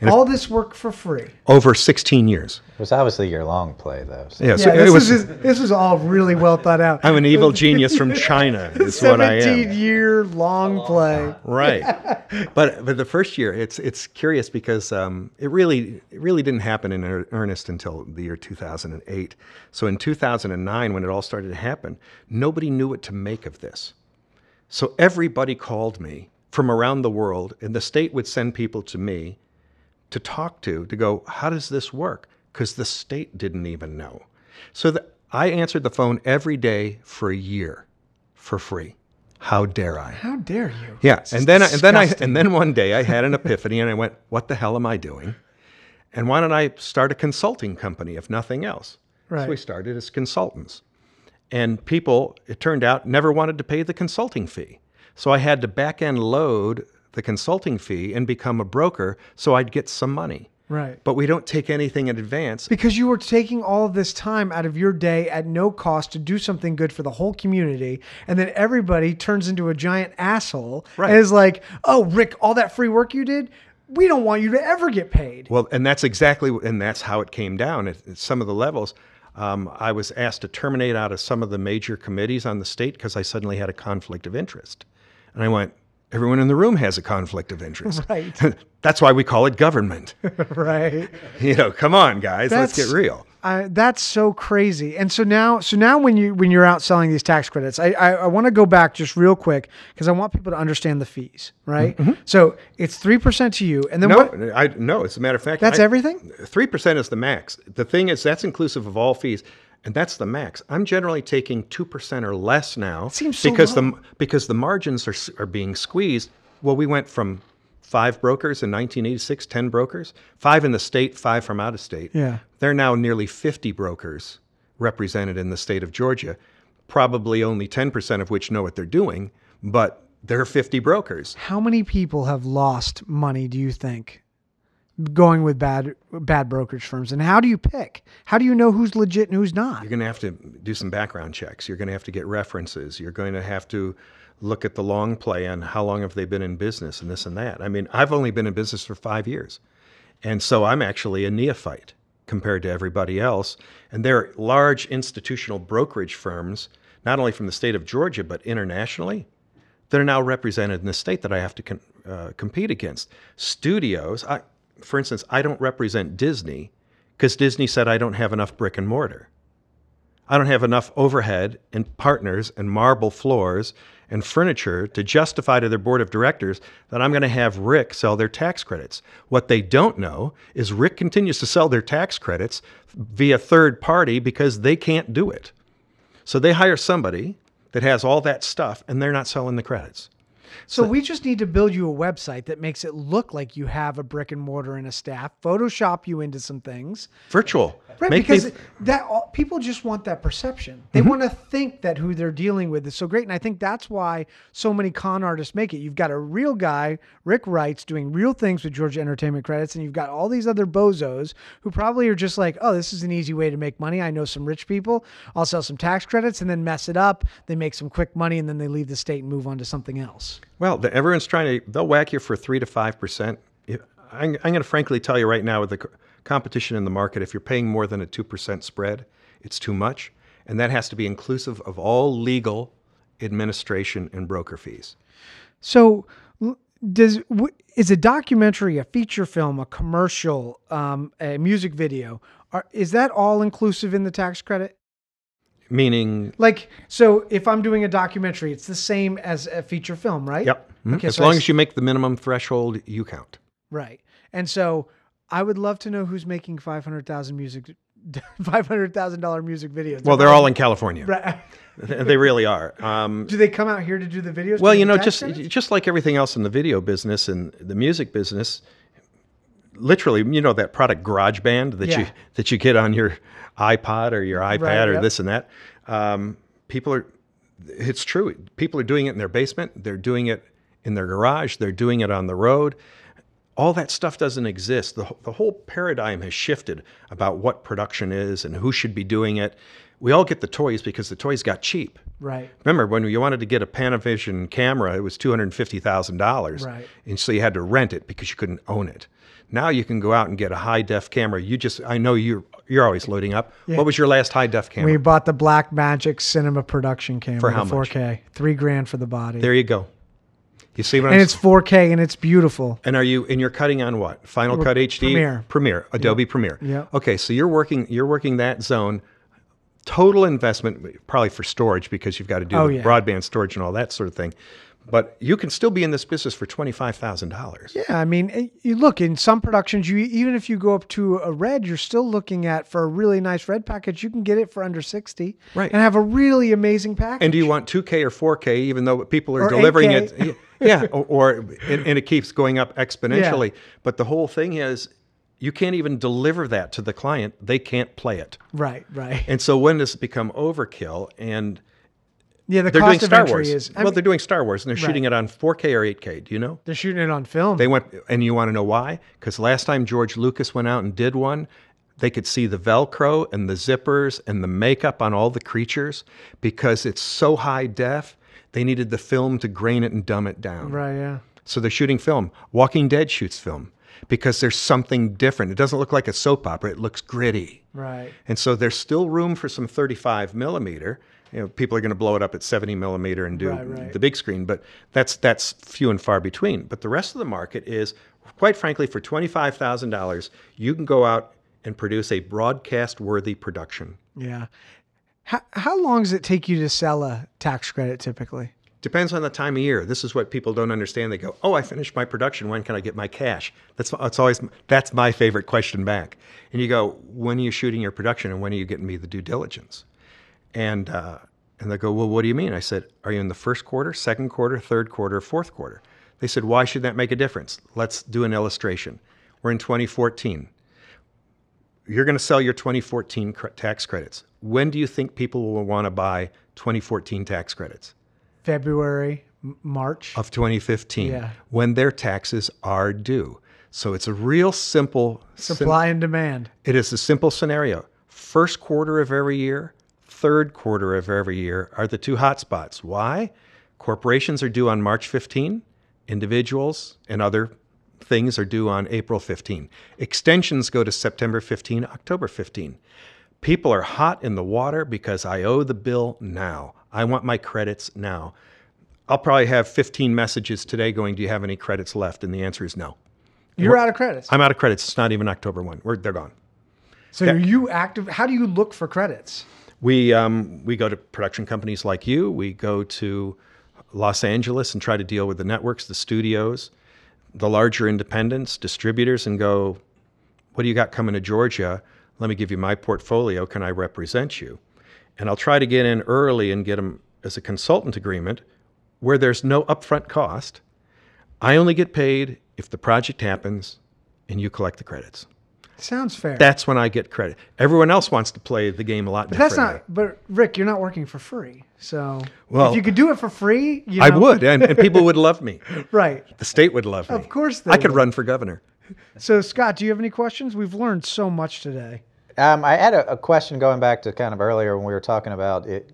And all this work for free? Over 16 years. It was obviously your long play, though. So. Yeah, so this was all really well thought out. I'm an evil genius from China, is what I am. 17-year long play. Right. But the first year, it's curious because it really didn't happen in earnest until the year 2008. So in 2009, when it all started to happen, nobody knew what to make of this. So everybody called me from around the world, and the state would send people to me to talk to go, how does this work? Because the state didn't even know. So I answered the phone every day for a year for free. How dare I? How dare you? Yeah, it's and then one day I had an epiphany and I went, what the hell am I doing? And why don't I start a consulting company if nothing else? Right. So we started as consultants. And people, it turned out, never wanted to pay the consulting fee. So I had to back-end load the consulting fee and become a broker so I'd get some money. Right. But we don't take anything in advance. Because you were taking all of this time out of your day at no cost to do something good for the whole community. And then everybody turns into a giant asshole. Right. And is like, oh, Rick, all that free work you did, we don't want you to ever get paid. Well, and that's exactly, and that's how it came down at some of the levels. I was asked to terminate out of some of the major committees on the state because I suddenly had a conflict of interest. And I went, everyone in the room has a conflict of interest. Right. That's why we call it government. Right. You know, come on, guys, let's get real. That's so crazy. And so now when you're out selling these tax credits, I want to go back just real quick because I want people to understand the fees, right? Mm-hmm. So it's 3% to you, and then no, as a matter of fact, that's everything. 3% is the max. The thing is, that's inclusive of all fees. And that's the max. I'm generally taking 2% or less now because the margins are being squeezed. Well, we went from 5 brokers in 1986, 10 brokers, 5 in the state, 5 from out of state. Yeah. There are now nearly 50 brokers represented in the state of Georgia, probably only 10% of which know what they're doing, but there are 50 brokers. How many people have lost money, do you think, going with bad brokerage firms? And how do you pick? How do you know who's legit and who's not? You're going to have to do some background checks. You're going to have to get references. You're going to have to look at the long play on how long have they been in business and this and that. I mean, I've only been in business for 5 years. And so I'm actually a neophyte compared to everybody else. And there are large institutional brokerage firms, not only from the state of Georgia, but internationally, that are now represented in the state that I have to compete against. Studios, for instance, I don't represent Disney because Disney said I don't have enough brick and mortar. I don't have enough overhead and partners and marble floors and furniture to justify to their board of directors that I'm going to have Rick sell their tax credits. What they don't know is Rick continues to sell their tax credits via third party because they can't do it. So they hire somebody that has all that stuff and they're not selling the credits. So we just need to build you a website that makes it look like you have a brick and mortar and a staff, Photoshop you into some things. Virtual. Right, people just want that perception. They want to think that who they're dealing with is so great. And I think that's why so many con artists make it. You've got a real guy, Rick Reitz, doing real things with Georgia Entertainment Credits, and you've got all these other bozos who probably are just like, oh, this is an easy way to make money. I know some rich people. I'll sell some tax credits and then mess it up. They make some quick money, and then they leave the state and move on to something else. Well, everyone's they'll whack you for 3 to 5%. I'm going to frankly tell you right now with the competition in the market, if you're paying more than a 2% spread, it's too much. And that has to be inclusive of all legal, administration, and broker fees. So is a documentary, a feature film, a commercial, a music video, is that all inclusive in the tax credit? Meaning? Like, so if I'm doing a documentary, it's the same as a feature film, right? Yep. Mm-hmm. Okay, as long as you make the minimum threshold, you count. Right. And so I would love to know who's making $500,000 music videos. Well, they're all in California. Right. They really are. Do they come out here to do the videos? Well, you know, just like everything else in the video business and the music business, literally, you know, that product GarageBand that you get on your iPod or your iPad this and that. It's true. People are doing it in their basement. They're doing it in their garage. They're doing it on the road. All that stuff doesn't exist. The whole paradigm has shifted about what production is and who should be doing it. We all get the toys because the toys got cheap. Right. Remember, when you wanted to get a Panavision camera, it was $250,000. Right. And so you had to rent it because you couldn't own it. Now you can go out and get a high-def camera. I know you're always loading up. Yeah. What was your last high-def camera? We bought the Blackmagic Cinema Production camera. For how much? 4K. $3,000 for the body. There you go. You see what I'm saying? And it's 4K and it's beautiful. And you're cutting on what? Final Cut HD? Premiere. Adobe Premiere. Yeah. Okay, so you're working that zone. Total investment, probably for storage because you've got to do broadband storage and all that sort of thing. But you can still be in this business for $25,000. Yeah, I mean, you look, in some productions, even if you go up to a red, you're still looking at, for a really nice red package, you can get it for under $60,000 and have a really amazing package. And do you want 2K or 4K, even though people are delivering 8K. It? Yeah, and it keeps going up exponentially. Yeah. But the whole thing is, you can't even deliver that to the client. They can't play it. Right. And so when does it become overkill? And... yeah, they're doing Star Wars. They're doing Star Wars, and they're shooting it on 4K or 8K. Do you know? They're shooting it on film. And you want to know why? Because last time George Lucas went out and did one, they could see the Velcro and the zippers and the makeup on all the creatures because it's so high def. They needed the film to grain it and dumb it down. Right. Yeah. So they're shooting film. Walking Dead shoots film. because there's something different. It doesn't look like a soap opera. It looks gritty. Right. And so there's still room for some 35 millimeter. You know, people are going to blow it up at 70 millimeter and do the big screen, but that's few and far between. But the rest of the market is, quite frankly, for $25,000, you can go out and produce a broadcast-worthy production. Yeah. How long does it take you to sell a tax credit typically? Depends on the time of year. This is what people don't understand. They go, oh, I finished my production. When can I get my cash? That's my favorite question back. And you go, when are you shooting your production and when are you getting me the due diligence? And they go, well, what do you mean? I said, are you in the first quarter, second quarter, third quarter, fourth quarter? They said, why should that make a difference? Let's do an illustration. We're in 2014. You're going to sell your 2014 tax credits. When do you think people will want to buy 2014 tax credits? February, March. Of 2015, yeah. When their taxes are due. So it's a real simple... Supply and demand. It is a simple scenario. First quarter of every year, third quarter of every year are the two hot spots. Why? Corporations are due on March 15. Individuals and other things are due on April 15. Extensions go to September 15, October 15. People are hot in the water because I owe the bill now. I want my credits now. I'll probably have 15 messages today going, do you have any credits left? And the answer is no. You're out of credits. I'm out of credits. It's not even October 1. They're gone. So are you active? How do you look for credits? We go to production companies like you. We go to Los Angeles and try to deal with the networks, the studios, the larger independents, distributors, and go, what do you got coming to Georgia? Let me give you my portfolio. Can I represent you? And I'll try to get in early and get them as a consultant agreement where there's no upfront cost. I only get paid if the project happens and you collect the credits. Sounds fair. That's when I get credit. Everyone else wants to play the game a lot differently. But Rick, you're not working for free. So if you could do it for free, you know. I would, and people would love me. Right. The state would love me. Of course they would. I could run for governor. So Scott, do you have any questions? We've learned so much today. I had a question going back to kind of earlier when we were talking about it.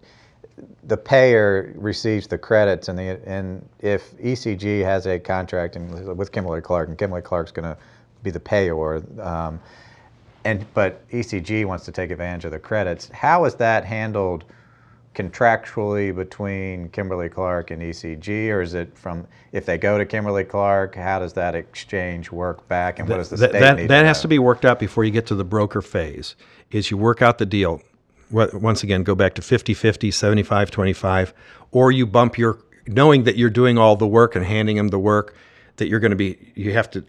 The payer receives the credits, and if ECG has a contract with Kimberly Clark, and Kimberly Clark's going to be the payor, but ECG wants to take advantage of the credits. How is that handled contractually between Kimberly Clark and ECG, or is it from, if they go to Kimberly Clark, how does that exchange work back, and what does the state need? That has to be worked out before you get to the broker phase, is you work out the deal. Once again, go back to 50-50, 75-25, or you bump your, knowing that you're doing all the work and handing them the work, that you're going to be, you have to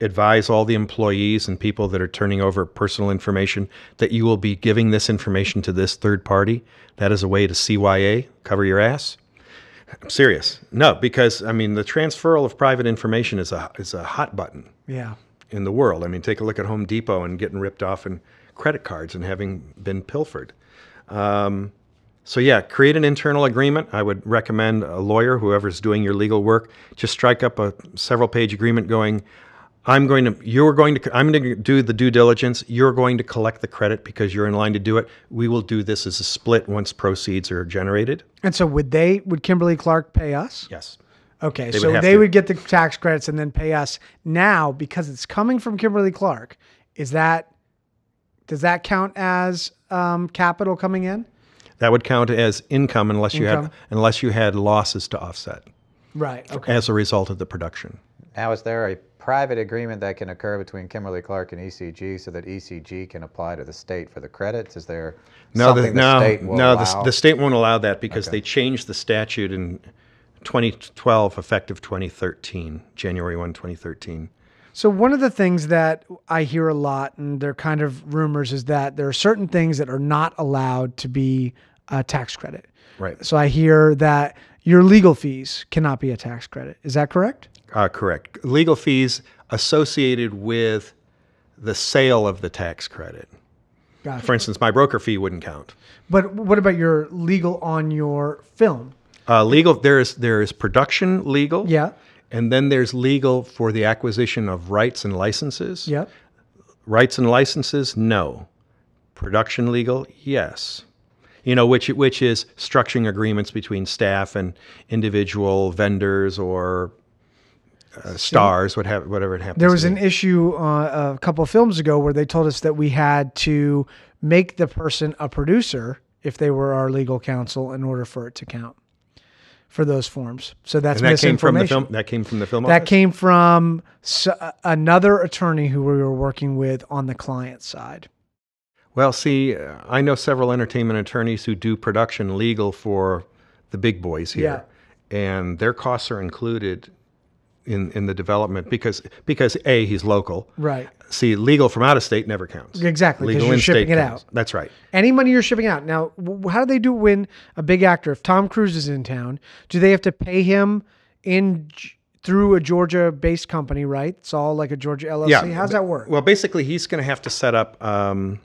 advise all the employees and people that are turning over personal information that you will be giving this information to this third party. That is a way to CYA, cover your ass. I'm serious. No, because I mean the transferal of private information is a hot button. Yeah. In the world. I mean, take a look at Home Depot and getting ripped off in credit cards and having been pilfered. So yeah, create an internal agreement. I would recommend a lawyer, whoever's doing your legal work, just strike up a several-page agreement going, I'm going to do the due diligence. You're going to collect the credit because you're in line to do it. We will do this as a split once proceeds are generated. And so would Kimberly Clark pay us? Yes. Okay. They would get the tax credits and then pay us now because it's coming from Kimberly Clark. Does that count as capital coming in? That would count as income unless you had losses to offset. Right. Okay. As a result of the production. Now, is there a private agreement that can occur between Kimberly Clark and ECG so that ECG can apply to the state for the credits? Is there something the state will allow? No, the state won't allow that because they changed the statute in 2012, effective 2013, January 1, 2013. So one of the things that I hear a lot, and they're kind of rumors, is that there are certain things that are not allowed to be a tax credit. Right. So I hear that your legal fees cannot be a tax credit. Is that correct? Correct. Legal fees associated with the sale of the tax credit. Gotcha. For instance, my broker fee wouldn't count. But what about your legal on your film? Legal, there is production legal. Yeah. And then there's legal for the acquisition of rights and licenses. Yep. Rights and licenses, no. Production legal, yes. You know, which is structuring agreements between staff and individual vendors or stars, whatever it happens. There was an issue a couple of films ago where they told us that we had to make the person a producer if they were our legal counsel in order for it to count for those forms. So that's misinformation. That came from the film office? That came from another attorney who we were working with on the client side. Well, see, I know several entertainment attorneys who do production legal for the big boys here. Yeah. And their costs are included in the development because A, he's local. Right. See, legal from out of state never counts. Exactly. Legal in state counts. That's right. Any money you're shipping out. Now, how do they do when a big actor, if Tom Cruise is in town, do they have to pay him in through a Georgia-based company, right? It's all like a Georgia LLC. Yeah. How's that work? Well, basically, he's going to have to set up a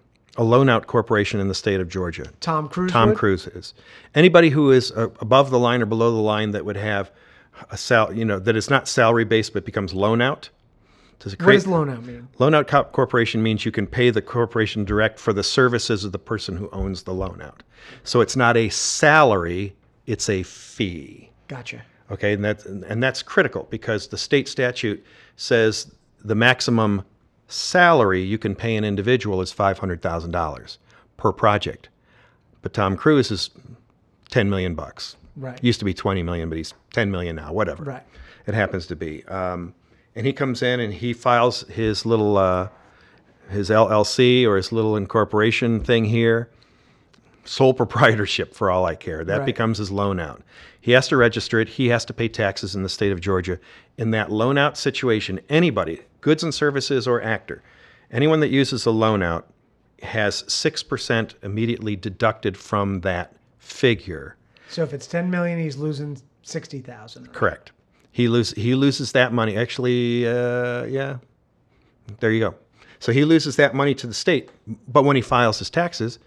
loan-out corporation in the state of Georgia. Tom Cruise is. Anybody who is above the line or below the line that would have a that is not salary-based but becomes loan-out. What does loan-out mean? Loan-out corporation means you can pay the corporation direct for the services of the person who owns the loan-out. So it's not a salary, it's a fee. Gotcha. Okay, and that's critical because the state statute says the maximum salary you can pay an individual is $500,000 per project. But Tom Cruise is 10 million bucks. Right. Used to be 20 million, but he's 10 million now, whatever. Right. It happens to be. And he comes in and he files his little, his LLC or his little incorporation thing here, sole proprietorship for all I care. That becomes his loan out. He has to register it. He has to pay taxes in the state of Georgia. In that loan out situation, anybody, goods and services or actor, anyone that uses a loan out has 6% immediately deducted from that figure. So if it's 10 million, he's losing 60,000. Right? Correct. He loses that money. Actually, yeah, there you go. So he loses that money to the state. But when he files his taxes,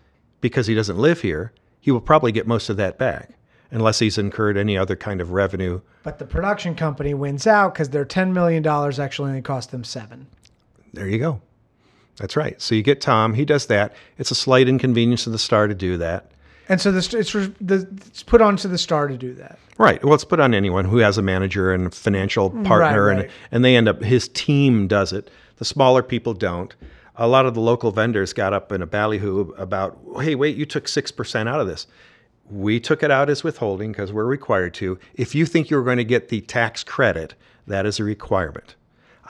because he doesn't live here, he will probably get most of that back, unless he's incurred any other kind of revenue. But the production company wins out because their $10 million actually only cost them $7 million. There you go. That's right. So you get Tom. He does that. It's a slight inconvenience to the star to do that. And so it's put onto the star to do that. Right. Well, it's put on anyone who has a manager and a financial partner, and they end up, his team does it. The smaller people don't. A lot of the local vendors got up in a ballyhoo about, hey, wait, you took 6% out of this. We took it out as withholding because we're required to. If you think you're going to get the tax credit, that is a requirement.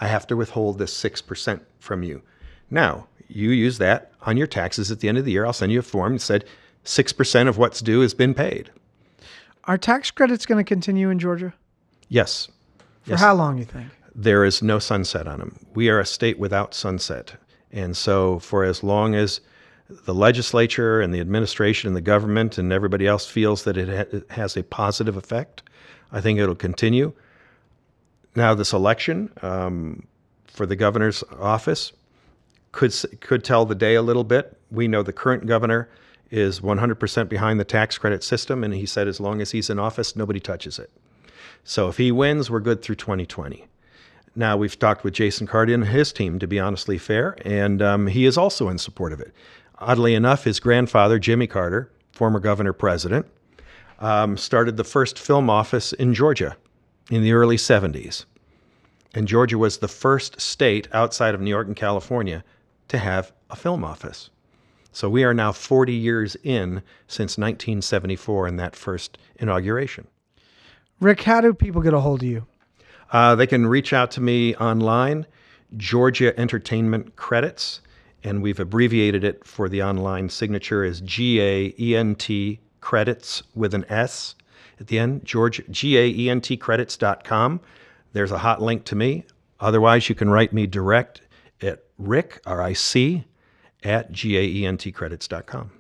I have to withhold this 6% from you. Now, you use that on your taxes at the end of the year. I'll send you a form that said, 6% of what's due has been paid. Are tax credits going to continue in Georgia? Yes. For how long, you think? There is no sunset on them. We are a state without sunset. And so for as long as the legislature and the administration and the government and everybody else feels that it has a positive effect, I think it'll continue. Now this election for the governor's office could tell the day a little bit. We know the current governor is 100% behind the tax credit system, and he said as long as he's in office, nobody touches it. So if he wins, we're good through 2020. Now, we've talked with Jason Sirotin and his team, to be honestly fair, and he is also in support of it. Oddly enough, his grandfather, Jimmy Carter, former governor-president, started the first film office in Georgia in the early 70s. And Georgia was the first state outside of New York and California to have a film office. So we are now 40 years in since 1974 in that first inauguration. Rick, how do people get a hold of you? They can reach out to me online, Georgia Entertainment Credits, and we've abbreviated it for the online signature as GAENT Credits with an S at the end, GAENTcredits.com. There's a hot link to me. Otherwise, you can write me direct at Rick, R-I-C, at GAENTcredits.com.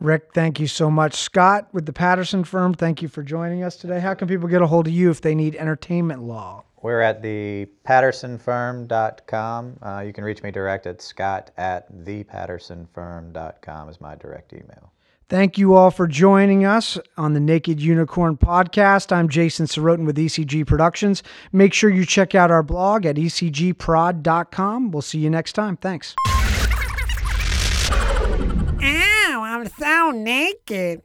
Rick, thank you so much. Scott with the Patterson firm, thank you for joining us today. How can people get a hold of you if they need entertainment law? We're at the pattersonfirm.com. You can reach me direct at scott@thepattersonfirm.com is my direct email. Thank you all for joining us on the Naked Unicorn Podcast. I'm Jason Sirotin with ECG Productions. Make sure you check out our blog at ecgprod.com. We'll see you next time. Thanks. I'm so naked.